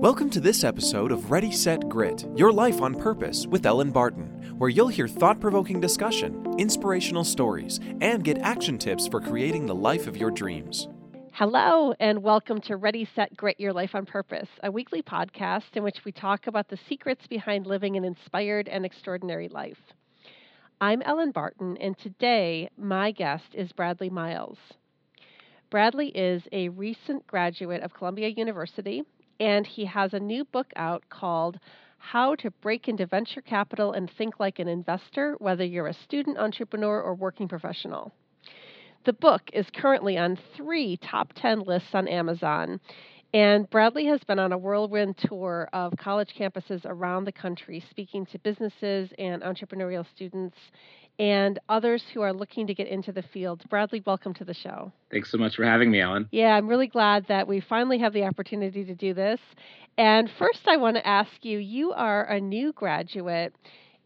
Welcome to this episode of Ready Set Grit, Your Life on Purpose with Ellen Barton, where you'll hear thought-provoking discussion, inspirational stories, and get action tips for creating the life of your dreams. Hello, and welcome to Ready, Set, Grit, Your Life on Purpose, a weekly podcast in which we talk about the secrets behind living an inspired and extraordinary life. I'm Ellen Barton, and today my guest is Bradley Miles. Bradley is a recent graduate of Columbia University, and he has a new book out called How to Break into Venture Capital and Think Like an Investor, Whether You're a Student, Entrepreneur, or Working Professional. The book is currently on 3 top 10 lists on Amazon, and Bradley has been on a whirlwind tour of college campuses around the country, speaking to businesses and entrepreneurial students and others who are looking to get into the field. Bradley, welcome to the show. Thanks so much for having me, Ellen. Yeah, I'm really glad that we finally have the opportunity to do this. And first, I want to ask you, you are a new graduate,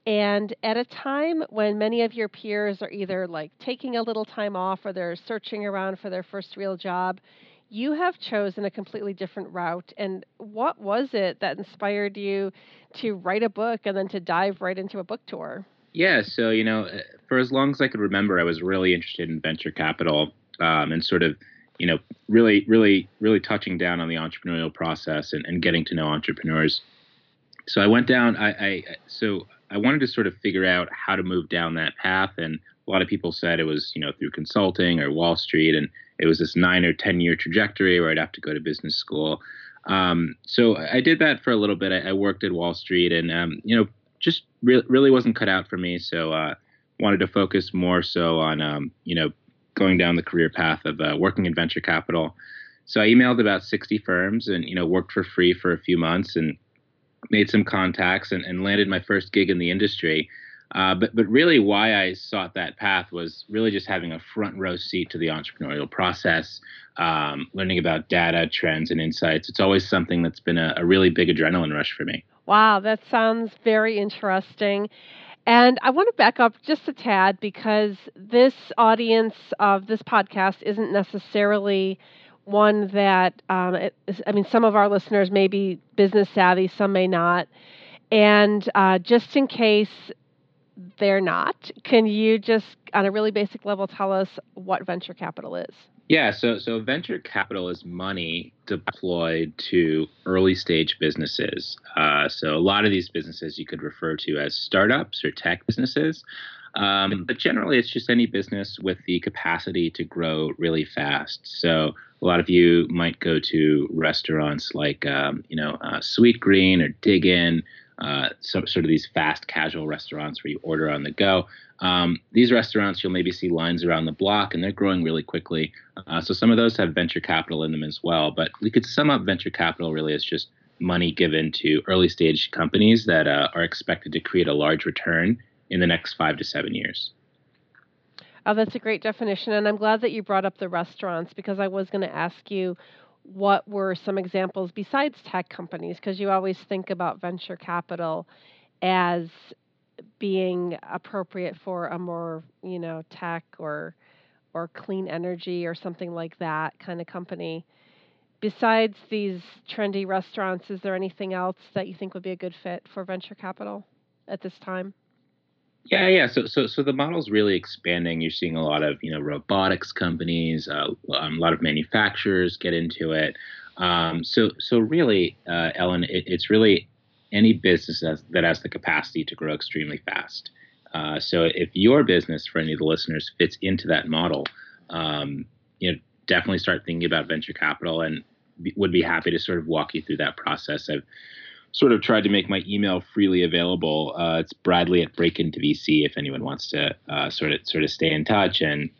and at a time when many of your peers are either like taking a little time off or they're searching around for their first real job, you have chosen a completely different route. And what was it that inspired you to write a book and then to dive right into a book tour? Yeah, so, you know, for as long as I could remember, I was really interested in venture capital and sort of, you know, really touching down on the entrepreneurial process and getting to know entrepreneurs. So I went down, I wanted to sort of figure out how to move down that path. And a lot of people said it was, you know, through consulting or Wall Street. And it was this 9 or 10-year trajectory where I'd have to go to business school. So I did that for a little bit. I worked at Wall Street and, you know, just really wasn't cut out for me. So wanted to focus more so on, you know, going down the career path of working in venture capital. So I emailed about 60 firms and, you know, worked for free for a few months and made some contacts and landed my first gig in the industry. But really why I sought that path was really just having a front row seat to the entrepreneurial process, learning about data, trends, and insights. It's always something that's been a really big adrenaline rush for me. Wow, that sounds very interesting. And I want to back up just a tad because this audience of this podcast isn't necessarily one that, some of our listeners may be business savvy, some may not. And just in case they're not, can you just, on a really basic level, tell us what venture capital is? Yeah, so venture capital is money deployed to early stage businesses. So a lot of these businesses you could refer to as startups or tech businesses. But generally, it's just any business with the capacity to grow really fast. So a lot of you might go to restaurants like, Sweetgreen or Dig In, sort of these fast casual restaurants where you order on the go. These restaurants, you'll maybe see lines around the block, and they're growing really quickly. So some of those have venture capital in them as well. But we could sum up venture capital really as just money given to early stage companies that are expected to create a large return in the next 5 to 7 years. Oh, that's a great definition. And I'm glad that you brought up the restaurants because I was going to ask you what were some examples besides tech companies, because you always think about venture capital as being appropriate for a more, you know, tech or clean energy or something like that kind of company. Besides these trendy restaurants, is there anything else that you think would be a good fit for venture capital at this time? Yeah. So the model's really expanding. You're seeing a lot of, you know, robotics companies, a lot of manufacturers get into it. So really, Ellen, it's really any business that has the capacity to grow extremely fast. So if your business, for any of the listeners, fits into that model, you know, definitely start thinking about venture capital and would be happy to sort of walk you through that process. I've sort of tried to make my email freely available. It's Bradley@BreakIntoVC if anyone wants to sort of stay in touch and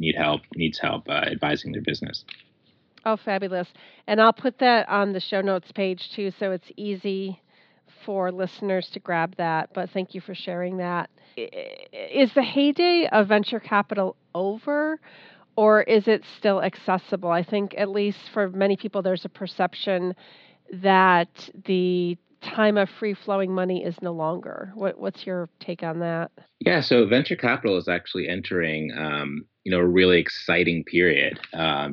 needs help advising their business. Oh, fabulous. And I'll put that on the show notes page too, so it's easy for listeners to grab that. But thank you for sharing that. Is the heyday of venture capital over, or is it still accessible? I think at least for many people, there's a perception that the time of free-flowing money is no longer. What's your take on that? Yeah, so venture capital is actually entering a really exciting period.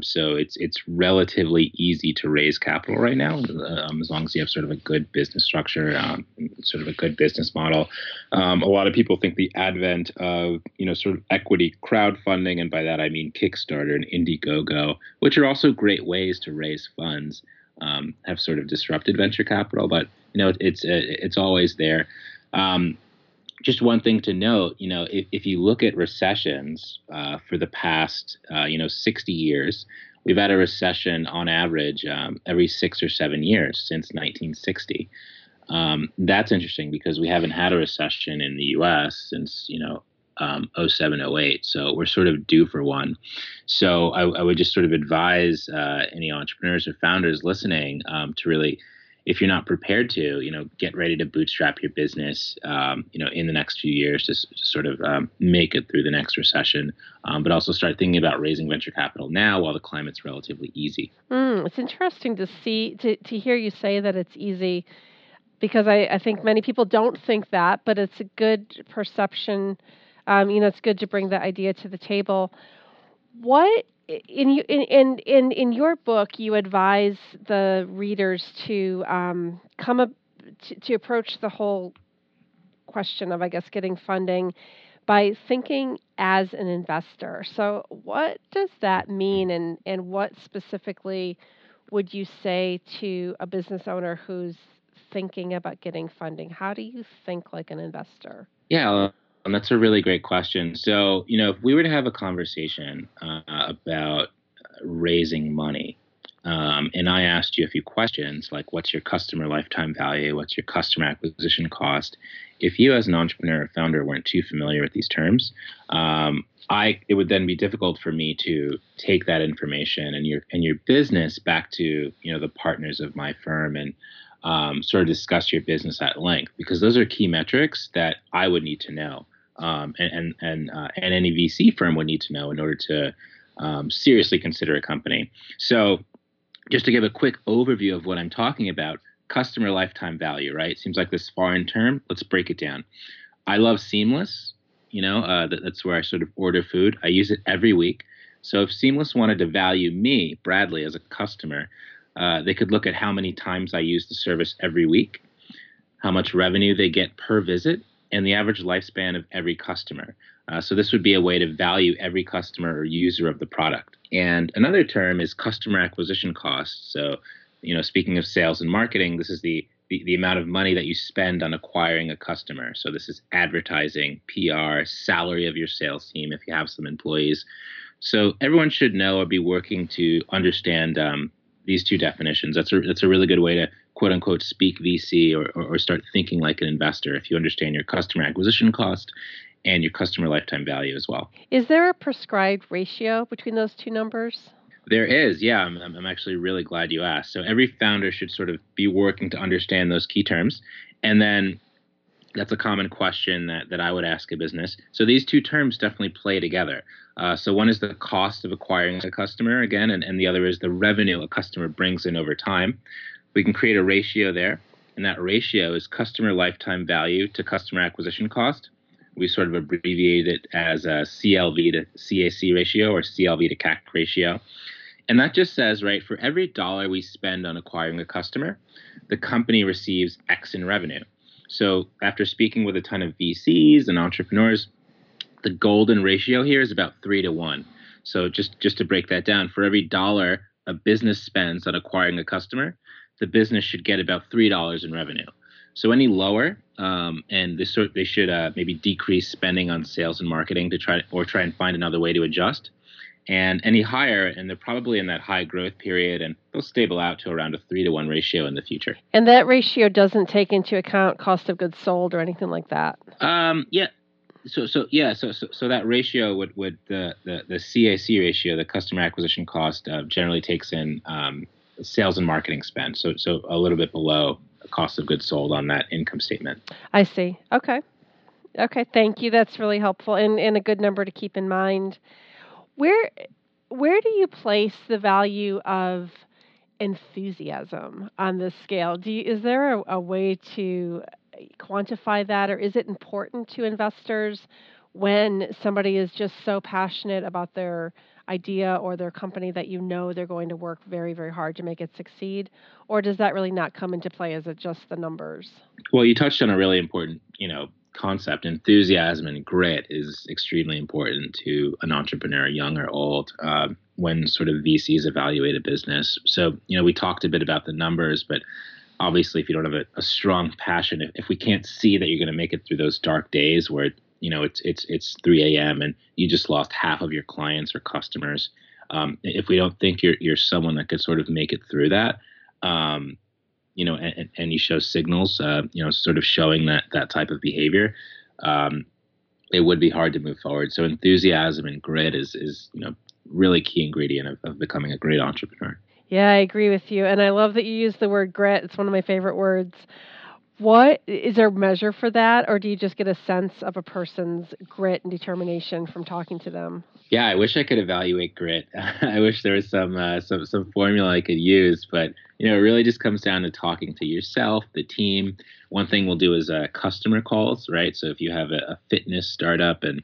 So it's relatively easy to raise capital right now, as long as you have sort of a good business structure, sort of a good business model. A lot of people think the advent of, sort of equity crowdfunding, and by that I mean Kickstarter and Indiegogo, which are also great ways to raise funds, have sort of disrupted venture capital, but, it's always there. Just one thing to note, if you look at recessions for the past, 60 years, we've had a recession on average every 6 or 7 years since 1960. That's interesting because we haven't had a recession in the U.S. since, 07, 08. So we're sort of due for one. So I would just sort of advise any entrepreneurs or founders listening to really, if you're not prepared to, get ready to bootstrap your business, in the next few years to sort of make it through the next recession, but also start thinking about raising venture capital now while the climate's relatively easy. It's interesting to see, to hear you say that it's easy, because I think many people don't think that, but it's a good perception. It's good to bring that idea to the table. What in your book, you advise the readers to to approach the whole question of, I guess, getting funding by thinking as an investor. So what does that mean, and what specifically would you say to a business owner who's thinking about getting funding? How do you think like an investor? Yeah. That's a really great question. So, if we were to have a conversation about raising money, and I asked you a few questions like, what's your customer lifetime value? What's your customer acquisition cost? If you as an entrepreneur or founder weren't too familiar with these terms, it would then be difficult for me to take that information and your business back to, the partners of my firm and sort of discuss your business at length, because those are key metrics that I would need to know, and any VC firm would need to know in order to seriously consider a company. So, just to give a quick overview of what I'm talking about, customer lifetime value, right? Seems like this foreign term. Let's break it down. I love Seamless. That's where I sort of order food. I use it every week. So if Seamless wanted to value me, Bradley, as a customer, they could look at how many times I use the service every week, how much revenue they get per visit, and the average lifespan of every customer. So this would be a way to value every customer or user of the product. And another term is customer acquisition costs. So, speaking of sales and marketing, this is the amount of money that you spend on acquiring a customer. So this is advertising, PR, salary of your sales team if you have some employees. So everyone should know or be working to understand these two definitions. That's a really good way to quote unquote speak VC or start thinking like an investor if you understand your customer acquisition cost and your customer lifetime value as well. Is there a prescribed ratio between those two numbers? There is, yeah. I'm actually really glad you asked. So every founder should sort of be working to understand those key terms. And then that's a common question that I would ask a business. So these two terms definitely play together. So one is the cost of acquiring a customer, again, and the other is the revenue a customer brings in over time. We can create a ratio there, and that ratio is customer lifetime value to customer acquisition cost. We sort of abbreviate it as a CLV to CAC ratio or CLV to CAC ratio. And that just says, right, for every dollar we spend on acquiring a customer, the company receives X in revenue. So after speaking with a ton of VCs and entrepreneurs, the golden ratio here is about 3 to 1. So just to break that down, for every dollar a business spends on acquiring a customer, the business should get about $3 in revenue. So any lower, they should maybe decrease spending on sales and marketing to try and find another way to adjust. And any higher, and they're probably in that high growth period, and they'll stable out to around a 3 to 1 ratio in the future. And that ratio doesn't take into account cost of goods sold or anything like that. So that ratio would the CAC ratio, the customer acquisition cost, generally takes in sales and marketing spend. So a little bit below cost of goods sold on that income statement. I see. Okay. Thank you. That's really helpful and a good number to keep in mind. Where do you place the value of enthusiasm on this scale? Is there a way to quantify that, or is it important to investors when somebody is just so passionate about their idea or their company that you know they're going to work very, very hard to make it succeed? Or does that really not come into play? Is it just the numbers? Well, you touched on a really important, concept. Enthusiasm and grit is extremely important to an entrepreneur, young or old, when sort of VCs evaluate a business. So, we talked a bit about the numbers, but obviously if you don't have a strong passion, if we can't see that you're going to make it through those dark days where it's 3 a.m. and you just lost half of your clients or customers. If we don't think you're someone that could sort of make it through that, and you show signals, sort of showing that type of behavior, it would be hard to move forward. So enthusiasm and grit is really key ingredient of becoming a great entrepreneur. Yeah, I agree with you. And I love that you use the word grit. It's one of my favorite words. What is there a measure for that, or do you just get a sense of a person's grit and determination from talking to them? Yeah, I wish I could evaluate grit. I wish there was some formula I could use, but it really just comes down to talking to yourself, the team. One thing we'll do is customer calls, right? So if you have a fitness startup and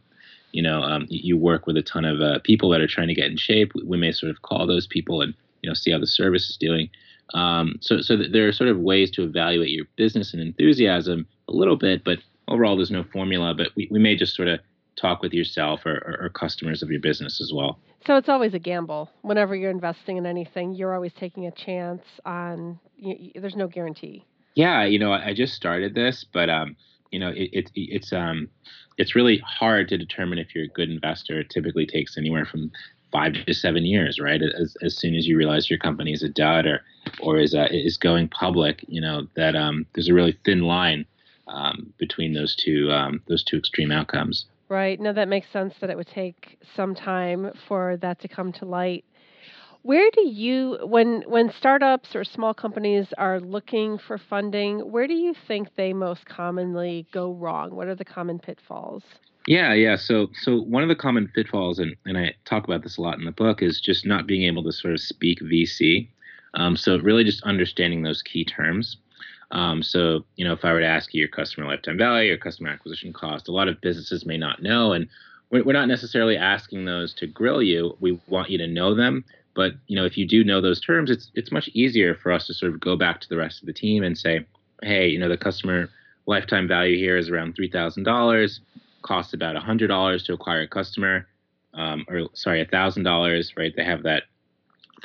you work with a ton of people that are trying to get in shape, we may sort of call those people and see how the service is doing. So there are sort of ways to evaluate your business and enthusiasm a little bit, but overall there's no formula, but we may just sort of talk with yourself or customers of your business as well. So it's always a gamble. Whenever you're investing in anything, you're always taking a chance on, there's no guarantee. Yeah. I just started this, but, it's really hard to determine if you're a good investor. It typically takes anywhere from 5 to 7 years, right? As soon as you realize your company is a dud or is going public, that there's a really thin line between those two extreme outcomes. Right. No, that makes sense that it would take some time for that to come to light. Where do you, when startups or small companies are looking for funding, where do you think they most commonly go wrong? What are the common pitfalls? Yeah. So one of the common pitfalls, and I talk about this a lot in the book, is just not being able to sort of speak VC. So really just understanding those key terms. So if I were to ask you your customer lifetime value or customer acquisition cost, a lot of businesses may not know. And we're not necessarily asking those to grill you. We want you to know them. But, if you do know those terms, it's much easier for us to sort of go back to the rest of the team and say, hey, the customer lifetime value here is around $3,000. Costs about $100 to acquire a customer, $1,000, right? They have that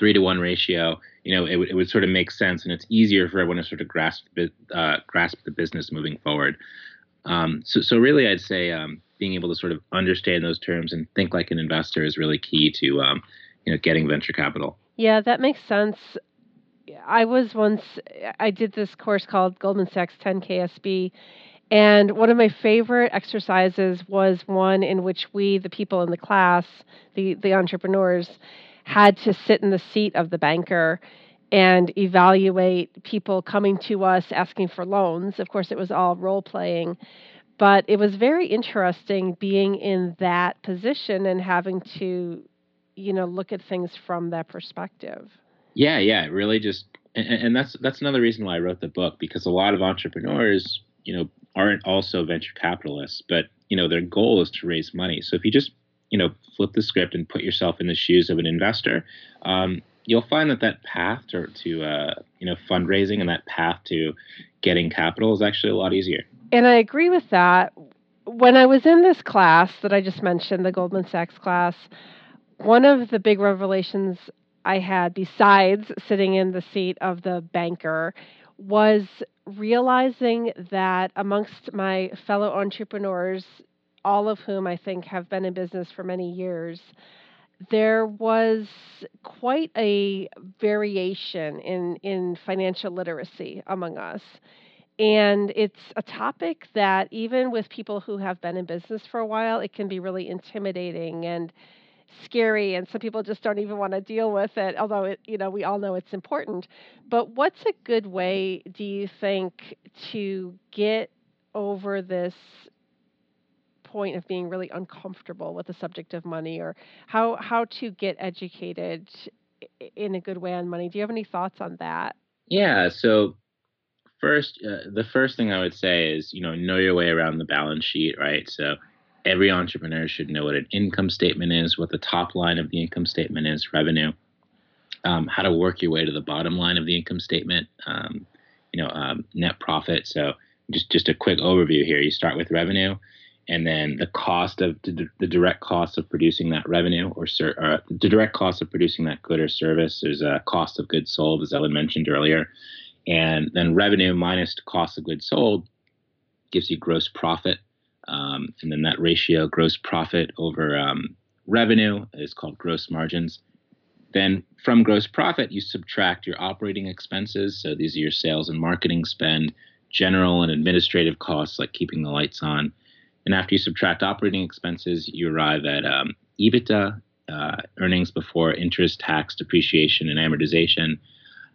3-to-1 ratio. It would sort of make sense, and it's easier for everyone to sort of grasp the business moving forward. So really, I'd say being able to sort of understand those terms and think like an investor is really key to getting venture capital. Yeah, that makes sense. I did this course called Goldman Sachs 10KSB. And one of my favorite exercises was one in which we, the people in the class, the entrepreneurs, had to sit in the seat of the banker and evaluate people coming to us asking for loans. Of course, it was all role-playing, but it was very interesting being in that position and having to, look at things from that perspective. Yeah, really just, and that's another reason why I wrote the book, because a lot of entrepreneurs, aren't also venture capitalists, but, their goal is to raise money. So if you just, flip the script and put yourself in the shoes of an investor, you'll find that path to fundraising and that path to getting capital is actually a lot easier. And I agree with that. When I was in this class that I just mentioned, the Goldman Sachs class, one of the big revelations I had, besides sitting in the seat of the banker, was realizing that amongst my fellow entrepreneurs, all of whom I think have been in business for many years, there was quite a variation in financial literacy among us. And it's a topic that even with people who have been in business for a while, it can be really intimidating and scary, and some people just don't even want to deal with it, although we all know it's important. But what's a good way, do you think, to get over this point of being really uncomfortable with the subject of money, or how to get educated in a good way on money. Do you have any thoughts on that? Yeah. So first, the first thing I would say is, know your way around the balance sheet, right? So every entrepreneur should know what an income statement is, what the top line of the income statement is, revenue, how to work your way to the bottom line of the income statement, net profit. So just a quick overview here. You start with revenue, and then the cost of the direct cost of producing that revenue or the direct cost of producing that good or service. There's a cost of goods sold, as Ellen mentioned earlier, and then revenue minus the cost of goods sold gives you gross profit. And then that ratio, gross profit over revenue, is called gross margins. Then from gross profit, you subtract your operating expenses. So these are your sales and marketing spend, general and administrative costs like keeping the lights on. And after you subtract operating expenses, you arrive at EBITDA, earnings before interest, tax, depreciation, and amortization.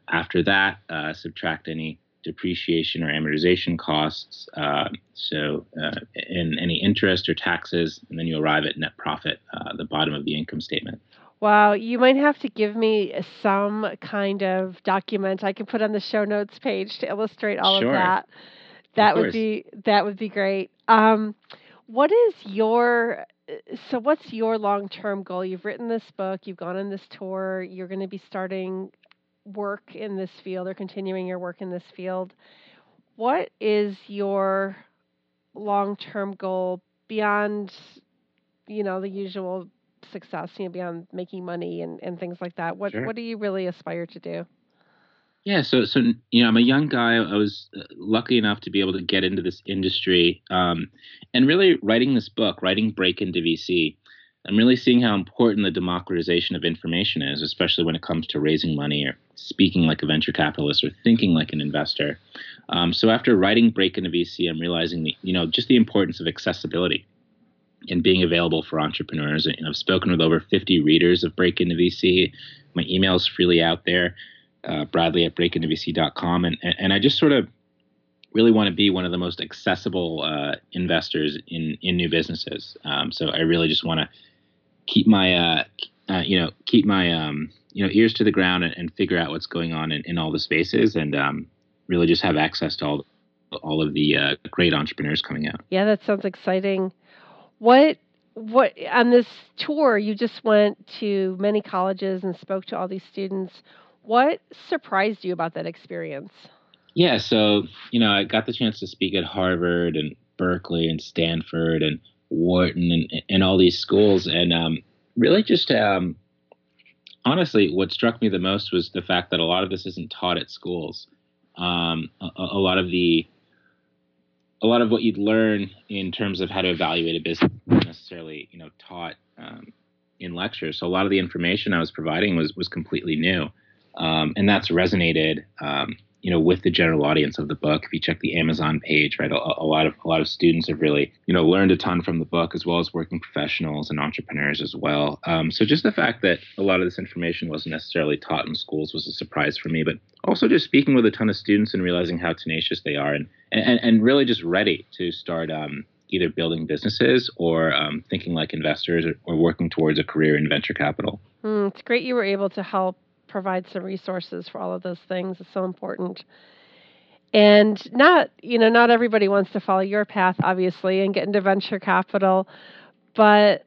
After that, subtract any depreciation or amortization costs, and any interest or taxes, and then you arrive at net profit, the bottom of the income statement. Wow, you might have to give me some kind of document I can put on the show notes page to illustrate all of that. That would be great. What's your long-term goal? You've written this book, you've gone on this tour, you're going to be starting work in this field or continuing your work in this field. What is your long-term goal beyond, the usual success, beyond making money and things like that? What do you really aspire to do? Yeah. So, I'm a young guy. I was lucky enough to be able to get into this industry, and really writing this book, writing Break into VC, I'm really seeing how important the democratization of information is, especially when it comes to raising money or speaking like a venture capitalist or thinking like an investor. So after writing Break into VC, I'm realizing just the importance of accessibility and being available for entrepreneurs. And I've spoken with over 50 readers of Break into VC. My email is freely out there, bradley@breakintovc.com. And I just sort of really want to be one of the most accessible investors in new businesses. So I really just want to keep my ears to the ground and figure out what's going on in all the spaces, and really just have access to all of the great entrepreneurs coming out. Yeah, that sounds exciting. What on this tour, you just went to many colleges and spoke to all these students. What surprised you about that experience? Yeah, so, I got the chance to speak at Harvard and Berkeley and Stanford and Wharton and all these schools. And really just honestly, what struck me the most was the fact that a lot of this isn't taught at schools. A lot of what you'd learn in terms of how to evaluate a business isn't necessarily, taught in lectures. So a lot of the information I was providing was completely new. And that's resonated, with the general audience of the book. If you check the Amazon page, right, a lot of students have really, learned a ton from the book, as well as working professionals and entrepreneurs as well. So just the fact that a lot of this information wasn't necessarily taught in schools was a surprise for me, but also just speaking with a ton of students and realizing how tenacious they are and really just ready to start either building businesses or thinking like investors or working towards a career in venture capital. It's great you were able to help provide some resources for all of those things. It's so important. And not everybody wants to follow your path, obviously, and get into venture capital. But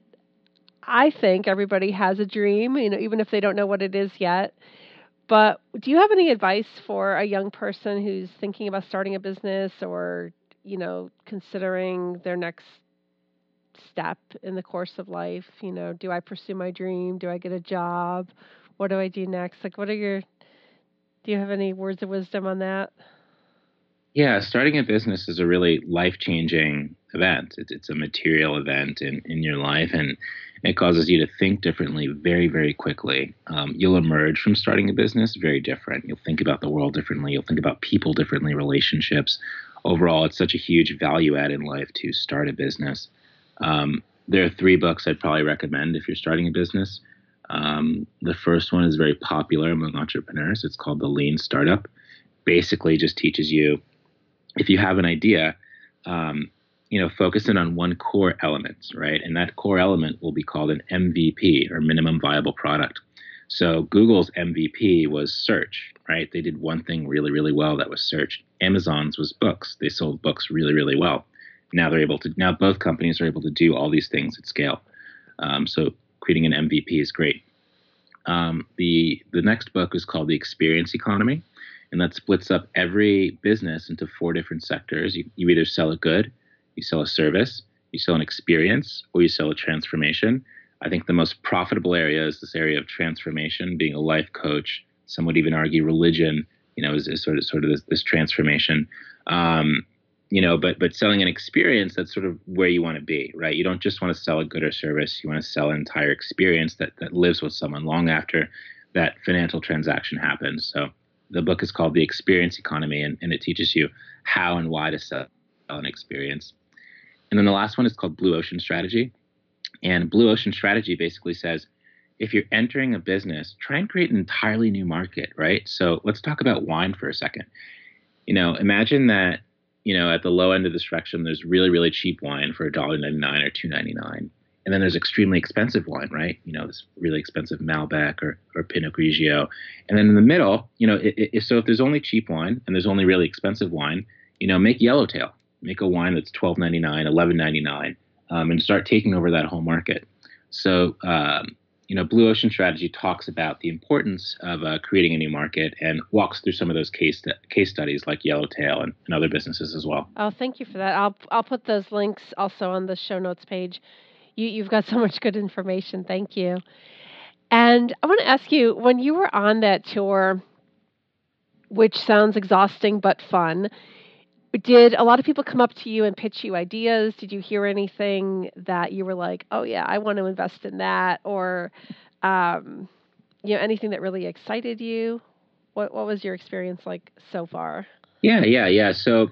I think everybody has a dream, even if they don't know what it is yet. But do you have any advice for a young person who's thinking about starting a business or, considering their next step in the course of life? Do I pursue my dream? Do I get a job? What do I do next? Do you have any words of wisdom on that? Yeah, starting a business is a really life-changing event. It's a material event in your life, and it causes you to think differently very, very quickly. You'll emerge from starting a business very different. You'll think about the world differently. You'll think about people differently, relationships. Overall, it's such a huge value add in life to start a business. There are 3 books I'd probably recommend if you're starting a business. The first one is very popular among entrepreneurs. It's called the Lean Startup. Basically just teaches you, if you have an idea, focus in on one core element, right? And that core element will be called an MVP, or minimum viable product. So Google's MVP was search, right? They did one thing really, really well. That was search. Amazon's was books. They sold books really, really well. Now they're able to, now both companies are able to do all these things at scale. So creating an MVP is great. The next book is called The Experience Economy, and that splits up every business into four different sectors. You either sell a good, you sell a service, you sell an experience, or you sell a transformation. I think the most profitable area is this area of transformation, being a life coach. Some would even argue religion, you know, is sort of this transformation, you know, but selling an experience, that's sort of where you want to be, right? You don't just want to sell a good or service. You want to sell an entire experience that lives with someone long after that financial transaction happens. So the book is called The Experience Economy, and it teaches you how and why to sell an experience. And then the last one is called Blue Ocean Strategy. And Blue Ocean Strategy basically says, if you're entering a business, try and create an entirely new market, right? So let's talk about wine for a second. You know, imagine that, you know, at the low end of the spectrum, there's really, really cheap wine for $1.99 or $2.99. And then there's extremely expensive wine, right? You know, this really expensive Malbec or Pinot Grigio. And then in the middle, you know, if there's only cheap wine and there's only really expensive wine, you know, make Yellowtail. Make a wine that's $12.99, $11.99. And start taking over that whole market. So, you know, Blue Ocean Strategy talks about the importance of creating a new market and walks through some of those case studies like Yellowtail and other businesses as well. Oh, thank you for that. I'll put those links also on the show notes page. You've got so much good information. Thank you. And I want to ask you, when you were on that tour, which sounds exhausting but fun, did a lot of people come up to you and pitch you ideas? Did you hear anything that you were like, oh, yeah, I want to invest in that? Or, you know, anything that really excited you? What was your experience like so far? Yeah. So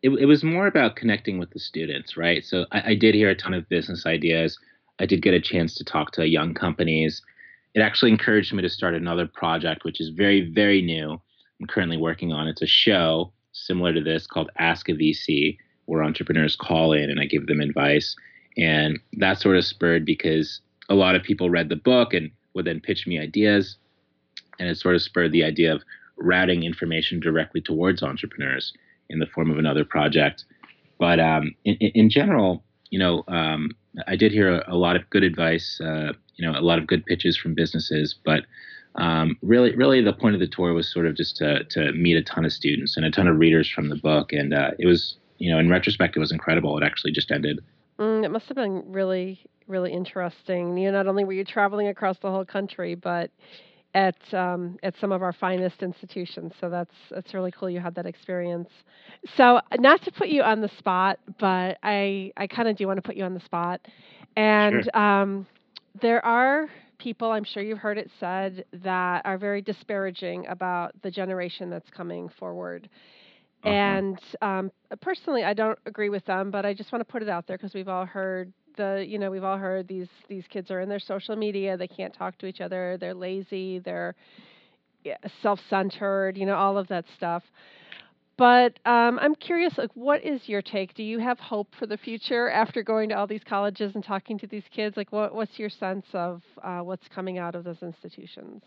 it was more about connecting with the students, right? So I did hear a ton of business ideas. I did get a chance to talk to young companies. It actually encouraged me to start another project, which is very, very new. I'm currently working on. It's a show similar to this called Ask a VC, where entrepreneurs call in and I give them advice. And that sort of spurred because a lot of people read the book and would then pitch me ideas. And it sort of spurred the idea of routing information directly towards entrepreneurs in the form of another project. But in general, you know, I did hear a lot of good advice, you know, a lot of good pitches from businesses, but really, the point of the tour was sort of just to meet a ton of students and a ton of readers from the book. And it was, you know, in retrospect, it was incredible. It actually just ended. It must have been really, really interesting. You know, not only were you traveling across the whole country, but at some of our finest institutions. So that's really cool. You had that experience. So not to put you on the spot, but I kind of do want to put you on the spot. And sure. There are people, I'm sure you've heard it said, that are very disparaging about the generation that's coming forward. Uh-huh. And personally, I don't agree with them, but I just want to put it out there because we've all heard these kids are in their social media. They can't talk to each other. They're lazy. They're self-centered, you know, all of that stuff. But I'm curious, like, what is your take? Do you have hope for the future after going to all these colleges and talking to these kids? Like, what's your sense of what's coming out of those institutions?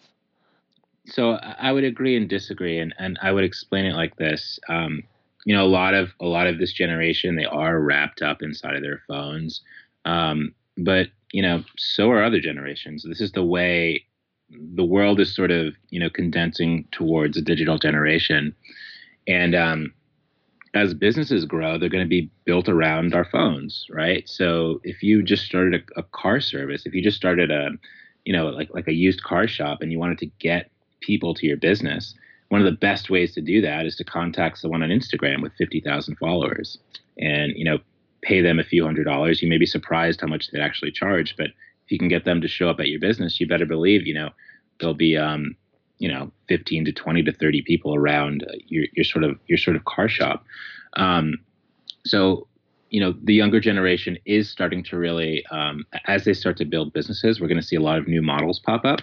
So I would agree and disagree, and I would explain it like this. You know, a lot of this generation, they are wrapped up inside of their phones, but you know, so are other generations. This is the way the world is sort of, you know, condensing towards a digital generation. And as businesses grow, they're going to be built around our phones, right? So if you just started a car service, if you just started a, you know, like a used car shop and you wanted to get people to your business, one of the best ways to do that is to contact someone on Instagram with 50,000 followers and, you know, pay them a few $100s. You may be surprised how much they actually charge, but if you can get them to show up at your business, you better believe, you know, they'll be, you know, 15 to 20 to 30 people around your sort of car shop. So, you know, the younger generation is starting to really, as they start to build businesses, we're going to see a lot of new models pop up.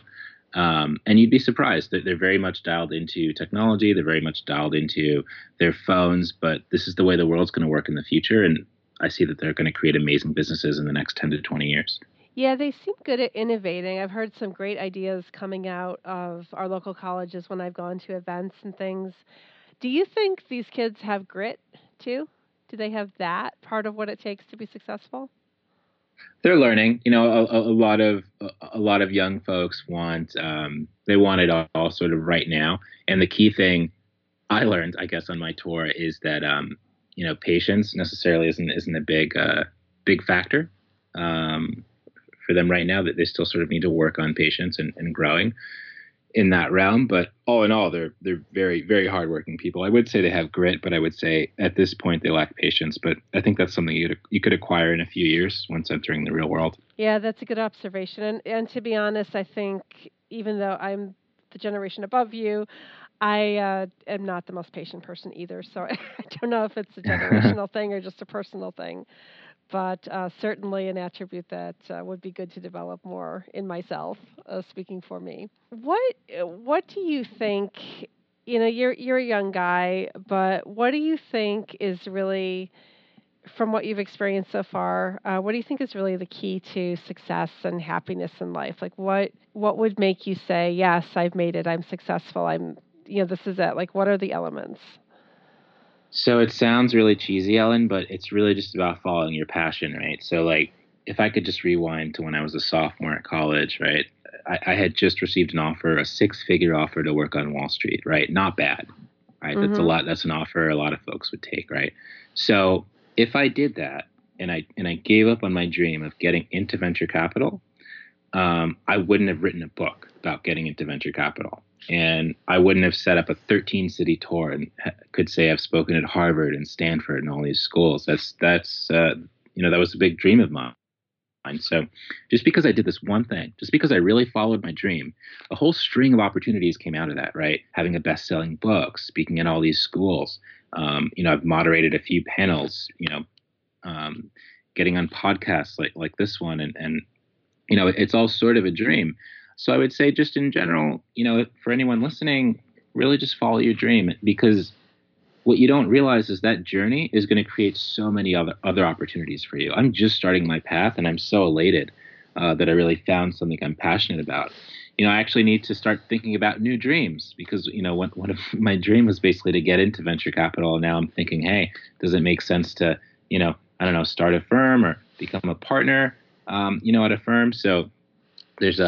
And you'd be surprised that they're very much dialed into technology. They're very much dialed into their phones, but this is the way the world's going to work in the future. And I see that they're going to create amazing businesses in the next 10 to 20 years. Yeah, they seem good at innovating. I've heard some great ideas coming out of our local colleges when I've gone to events and things. Do you think these kids have grit too? Do they have that part of what it takes to be successful? They're learning. You know, a lot of young folks want they want it all sort of right now. And the key thing I learned, I guess, on my tour is that you know, patience necessarily isn't a big factor for them right now. That they still sort of need to work on patience and growing in that realm. But all in all, they're very, very hardworking people. I would say they have grit, but I would say at this point they lack patience. But I think that's something you could acquire in a few years once entering the real world. Yeah, that's a good observation. And to be honest, I think even though I'm the generation above you, I am not the most patient person either. So I don't know if it's a generational thing or just a personal thing, but certainly an attribute that would be good to develop more in myself, speaking for me. What do you think, you know, you're a young guy, but what do you think is really, from what you've experienced so far, what do you think is really the key to success and happiness in life? Like what would make you say, yes, I've made it, I'm successful, I'm, you know, this is it. Like, what are the elements? So it sounds really cheesy, Ellen, but it's really just about following your passion, right? So, like, if I could just rewind to when I was a sophomore at college, right, I had just received an offer, a six-figure offer to work on Wall Street, right? Not bad, right? Mm-hmm. That's a lot. That's an offer a lot of folks would take, right? So if I did that and I gave up on my dream of getting into venture capital, I wouldn't have written a book about getting into venture capital. And I wouldn't have set up a 13-city tour and could say I've spoken at Harvard and Stanford and all these schools. That's you know, that was a big dream of mine. So just because I did this one thing, just because I really followed my dream, a whole string of opportunities came out of that, right? Having a best-selling book, speaking at all these schools. You know, I've moderated a few panels, you know, getting on podcasts like this one. And, you know, it's all sort of a dream. So I would say just in general, you know, for anyone listening, really just follow your dream, because what you don't realize is that journey is going to create so many other opportunities for you. I'm just starting my path and I'm so elated that I really found something I'm passionate about. You know, I actually need to start thinking about new dreams because, you know, one of my dream was basically to get into venture capital. And now I'm thinking, hey, does it make sense to, you know, I don't know, start a firm or become a partner, you know, at a firm? So there's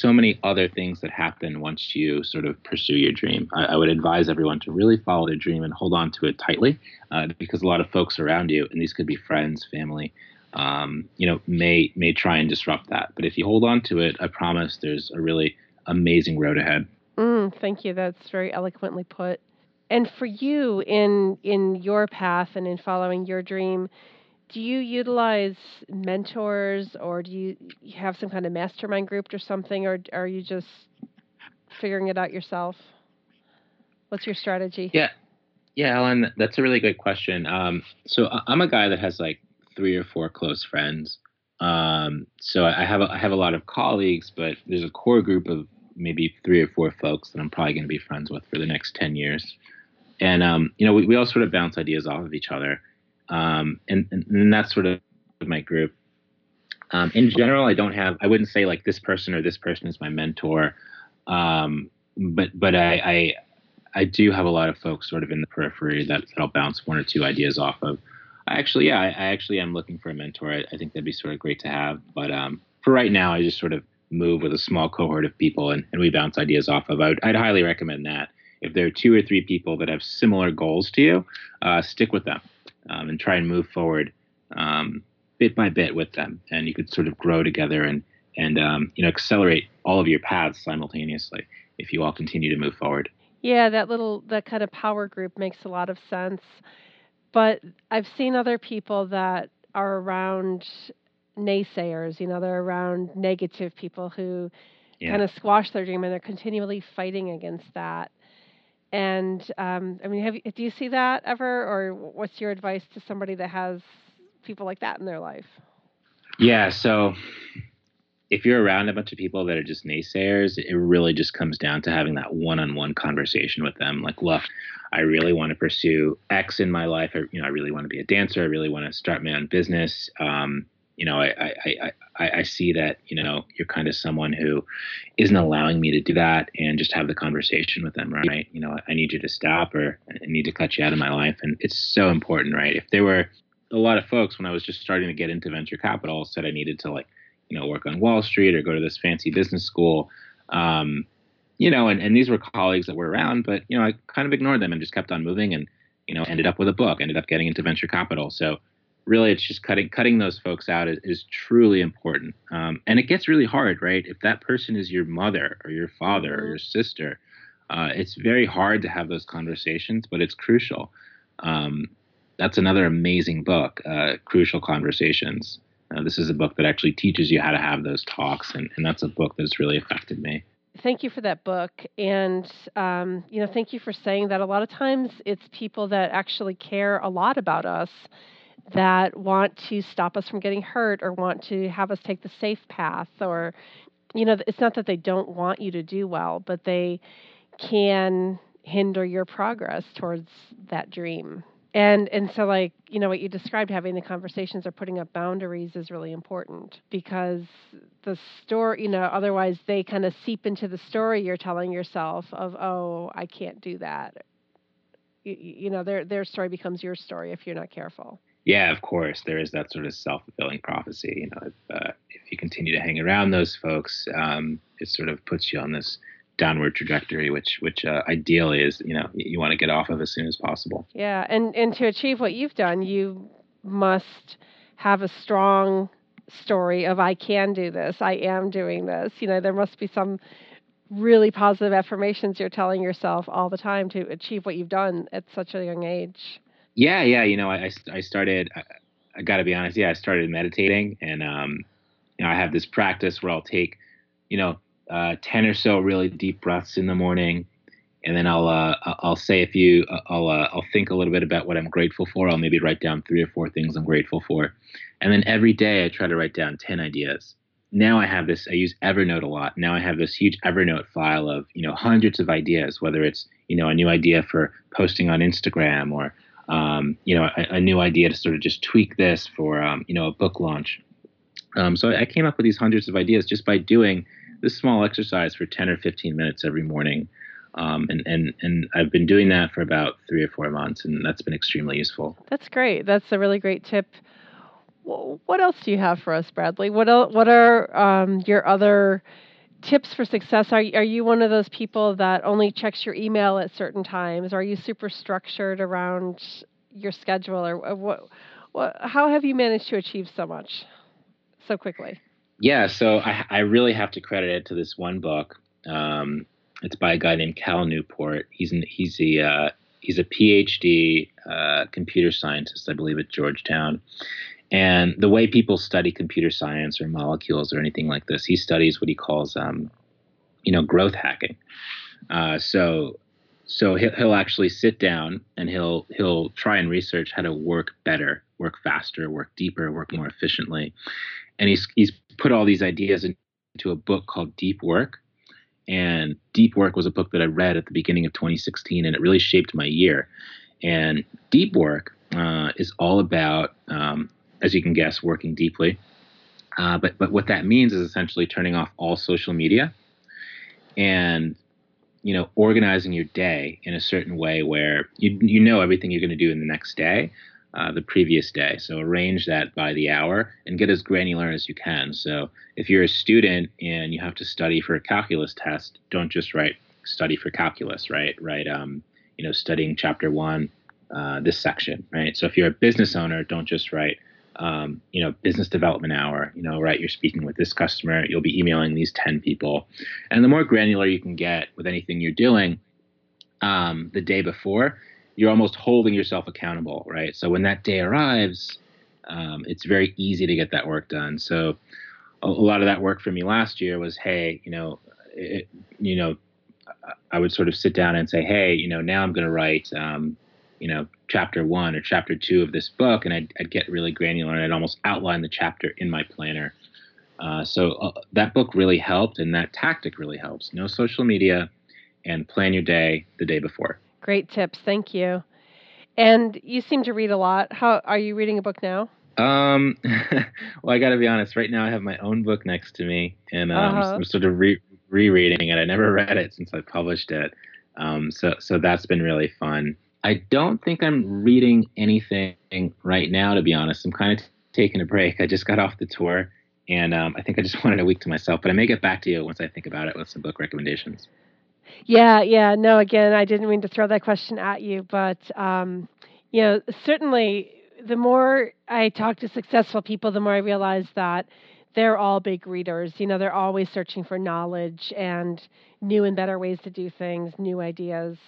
so many other things that happen once you sort of pursue your dream. I would advise everyone to really follow their dream and hold on to it tightly because a lot of folks around you, and these could be friends, family, you know, may try and disrupt that. But if you hold on to it, I promise there's a really amazing road ahead. Thank you. That's very eloquently put. And for you in your path and in following your dream, do you utilize mentors or do you have some kind of mastermind group or something, or are you just figuring it out yourself? What's your strategy? Yeah, Ellen, that's a really good question. So I'm a guy that has like 3 or 4 close friends. So I have a lot of colleagues, but there's a core group of maybe 3 or 4 folks that I'm probably going to be friends with for the next 10 years. And, you know, we all sort of bounce ideas off of each other. And that's sort of my group. In general, I wouldn't say like this person or this person is my mentor. But I do have a lot of folks sort of in the periphery that I'll bounce 1 or 2 ideas off of. I actually am looking for a mentor. I think that'd be sort of great to have. But, for right now, I just sort of move with a small cohort of people and we bounce ideas off of. I'd highly recommend that if there are 2 or 3 people that have similar goals to you, stick with them. And try and move forward bit by bit with them, and you could sort of grow together and you know, accelerate all of your paths simultaneously if you all continue to move forward. Yeah, that kind of power group makes a lot of sense. But I've seen other people that are around naysayers. You know, they're around negative people who kind of squash their dream, and they're continually fighting against that. And I mean, do you see that ever, or what's your advice to somebody that has people like that in their life? Yeah, so if you're around a bunch of people that are just naysayers, it really just comes down to having that one-on-one conversation with them. Like, look, I really want to pursue X in my life. I really want to be a dancer. I really want to start my own business. you know, I see that, you know, you're kind of someone who isn't allowing me to do that and just have the conversation with them, right? You know, I need you to stop, or I need to cut you out of my life. And it's so important, right? If there were a lot of folks when I was just starting to get into venture capital said I needed to, like, you know, work on Wall Street or go to this fancy business school, you know, and these were colleagues that were around, but, you know, I kind of ignored them and just kept on moving and, you know, ended up with a book, ended up getting into venture capital. So really, it's just cutting those folks out is truly important. And it gets really hard, right? If that person is your mother or your father or your sister, it's very hard to have those conversations, but it's crucial. That's another amazing book, Crucial Conversations. This is a book that actually teaches you how to have those talks. And that's a book that's really affected me. Thank you for that book. And, you know, thank you for saying that. A lot of times it's people that actually care a lot about us that want to stop us from getting hurt or want to have us take the safe path, or, you know, it's not that they don't want you to do well, but they can hinder your progress towards that dream. And so, like, you know, what you described, having the conversations or putting up boundaries is really important, because the story, you know, otherwise they kind of seep into the story you're telling yourself of, oh, I can't do that. You know, their story becomes your story if you're not careful. Yeah, of course, there is that sort of self-fulfilling prophecy. You know, if you continue to hang around those folks, it sort of puts you on this downward trajectory, which ideally is, you know, you want to get off of as soon as possible. Yeah, and to achieve what you've done, you must have a strong story of, I can do this, I am doing this. You know, there must be some really positive affirmations you're telling yourself all the time to achieve what you've done at such a young age. Yeah. You know, I gotta be honest. Yeah. I started meditating, and, you know, I have this practice where I'll take, you know, 10 or so really deep breaths in the morning. And then I'll say I'll think a little bit about what I'm grateful for. I'll maybe write down 3 or 4 things I'm grateful for. And then every day I try to write down 10 ideas. Now I have this, I use Evernote a lot. Now I have this huge Evernote file of, you know, hundreds of ideas, whether it's, you know, a new idea for posting on Instagram, or, you know, a new idea to sort of just tweak this for, you know, a book launch. So I came up with these hundreds of ideas just by doing this small exercise for 10 or 15 minutes every morning. And I've been doing that for about 3 or 4 months, and that's been extremely useful. That's great. That's a really great tip. What else do you have for us, Bradley? What are your other tips for success? Are you one of those people that only checks your email at certain times? Are you super structured around your schedule, or what? How have you managed to achieve so much so quickly? Yeah, so I really have to credit it to this one book. It's by a guy named Cal Newport. He's a PhD computer scientist, I believe, at Georgetown. And the way people study computer science or molecules or anything like this, he studies what he calls, you know, growth hacking. So he'll actually sit down and he'll try and research how to work better, work faster, work deeper, work more efficiently. And he's put all these ideas into a book called Deep Work. And Deep Work was a book that I read at the beginning of 2016, and it really shaped my year. And Deep Work is all about, as you can guess, working deeply. But what that means is essentially turning off all social media and, you know, organizing your day in a certain way where you know everything you're going to do in the next day, the previous day. So arrange that by the hour and get as granular as you can. So if you're a student and you have to study for a calculus test, don't just write study for calculus, right? Write, you know, studying chapter 1, this section, right? So if you're a business owner, don't just write, you know, business development hour, you know, right? You're speaking with this customer, you'll be emailing these 10 people. And the more granular you can get with anything you're doing, the day before, you're almost holding yourself accountable, right? So when that day arrives, it's very easy to get that work done. So a lot of that work for me last year was, hey, you know, I would sort of sit down and say, hey, you know, now I'm going to write, you know, chapter 1 or chapter 2 of this book. And I'd get really granular, and I'd almost outline the chapter in my planner. So that book really helped, and that tactic really helps. No social media, and plan your day the day before. Great tips. Thank you. And you seem to read a lot. How are you reading a book now? Well, I got to be honest. Right now, I have my own book next to me, and I'm sort of rereading it. I never read it since I published it, so that's been really fun. I don't think I'm reading anything right now, to be honest. I'm kind of taking a break. I just got off the tour, and I think I just wanted a week to myself. But I may get back to you once I think about it with some book recommendations. Yeah. No, again, I didn't mean to throw that question at you, but certainly. The more I talk to successful people, the more I realize that they're all big readers. They're always searching for knowledge and new and better ways to do things, new ideas.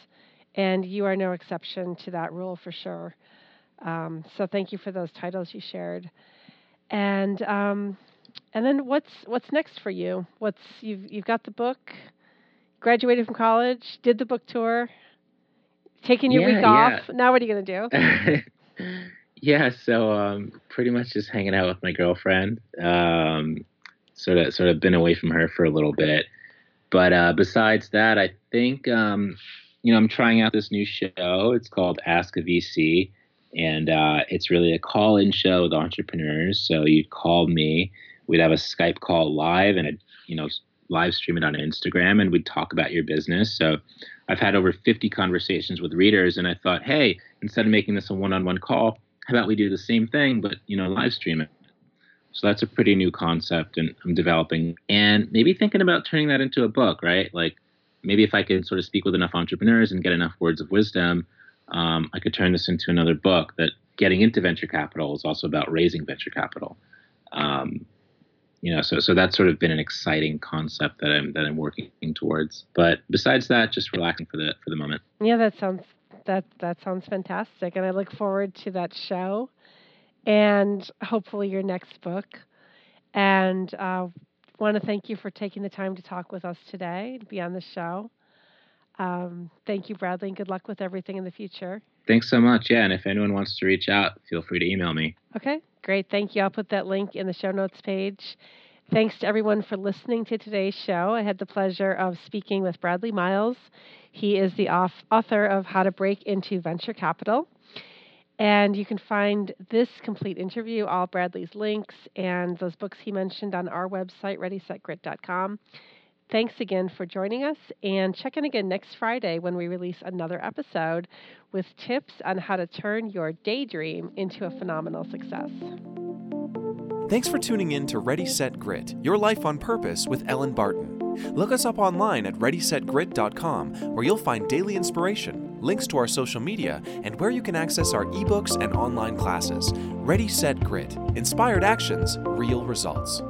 And you are no exception to that rule for sure. So thank you for those titles you shared. And then what's next for you? You've got the book, graduated from college, did the book tour, taking your week off. Now what are you going to do? Yeah, so pretty much just hanging out with my girlfriend. Sort of been away from her for a little bit, but besides that, I think I'm trying out this new show. It's called Ask a VC, and it's really a call-in show with entrepreneurs. So you'd call me, we'd have a Skype call live, and live stream it on Instagram, and we'd talk about your business. So I've had over 50 conversations with readers, and I thought, hey, instead of making this a one-on-one call, how about we do the same thing, but, live stream it? So that's a pretty new concept, and I'm developing and maybe thinking about turning that into a book, right? Like maybe if I could sort of speak with enough entrepreneurs and get enough words of wisdom, I could turn this into another book. That getting into venture capital is also about raising venture capital. So that's sort of been an exciting concept that I'm working towards. But besides that, just relaxing for the moment. Yeah, that sounds fantastic, and I look forward to that show, and hopefully your next book. And want to thank you for taking the time to talk with us today, to be on the show. Thank you, Bradley, and good luck with everything in the future. Thanks so much. Yeah, and if anyone wants to reach out, feel free to email me. Okay, great. Thank you. I'll put that link in the show notes page. Thanks to everyone for listening to today's show. I had the pleasure of speaking with Bradley Miles. He is the author of How to Break into Venture Capital. And you can find this complete interview, all Bradley's links, and those books he mentioned on our website, readysetgrit.com. Thanks again for joining us, and check in again next Friday when we release another episode with tips on how to turn your daydream into a phenomenal success. Thanks for tuning in to Ready, Set, Grit, Your Life on Purpose with Ellen Barton. Look us up online at readysetgrit.com, where you'll find daily inspiration, links to our social media, and where you can access our ebooks and online classes. Ready, Set, Grit. Inspired actions, real results.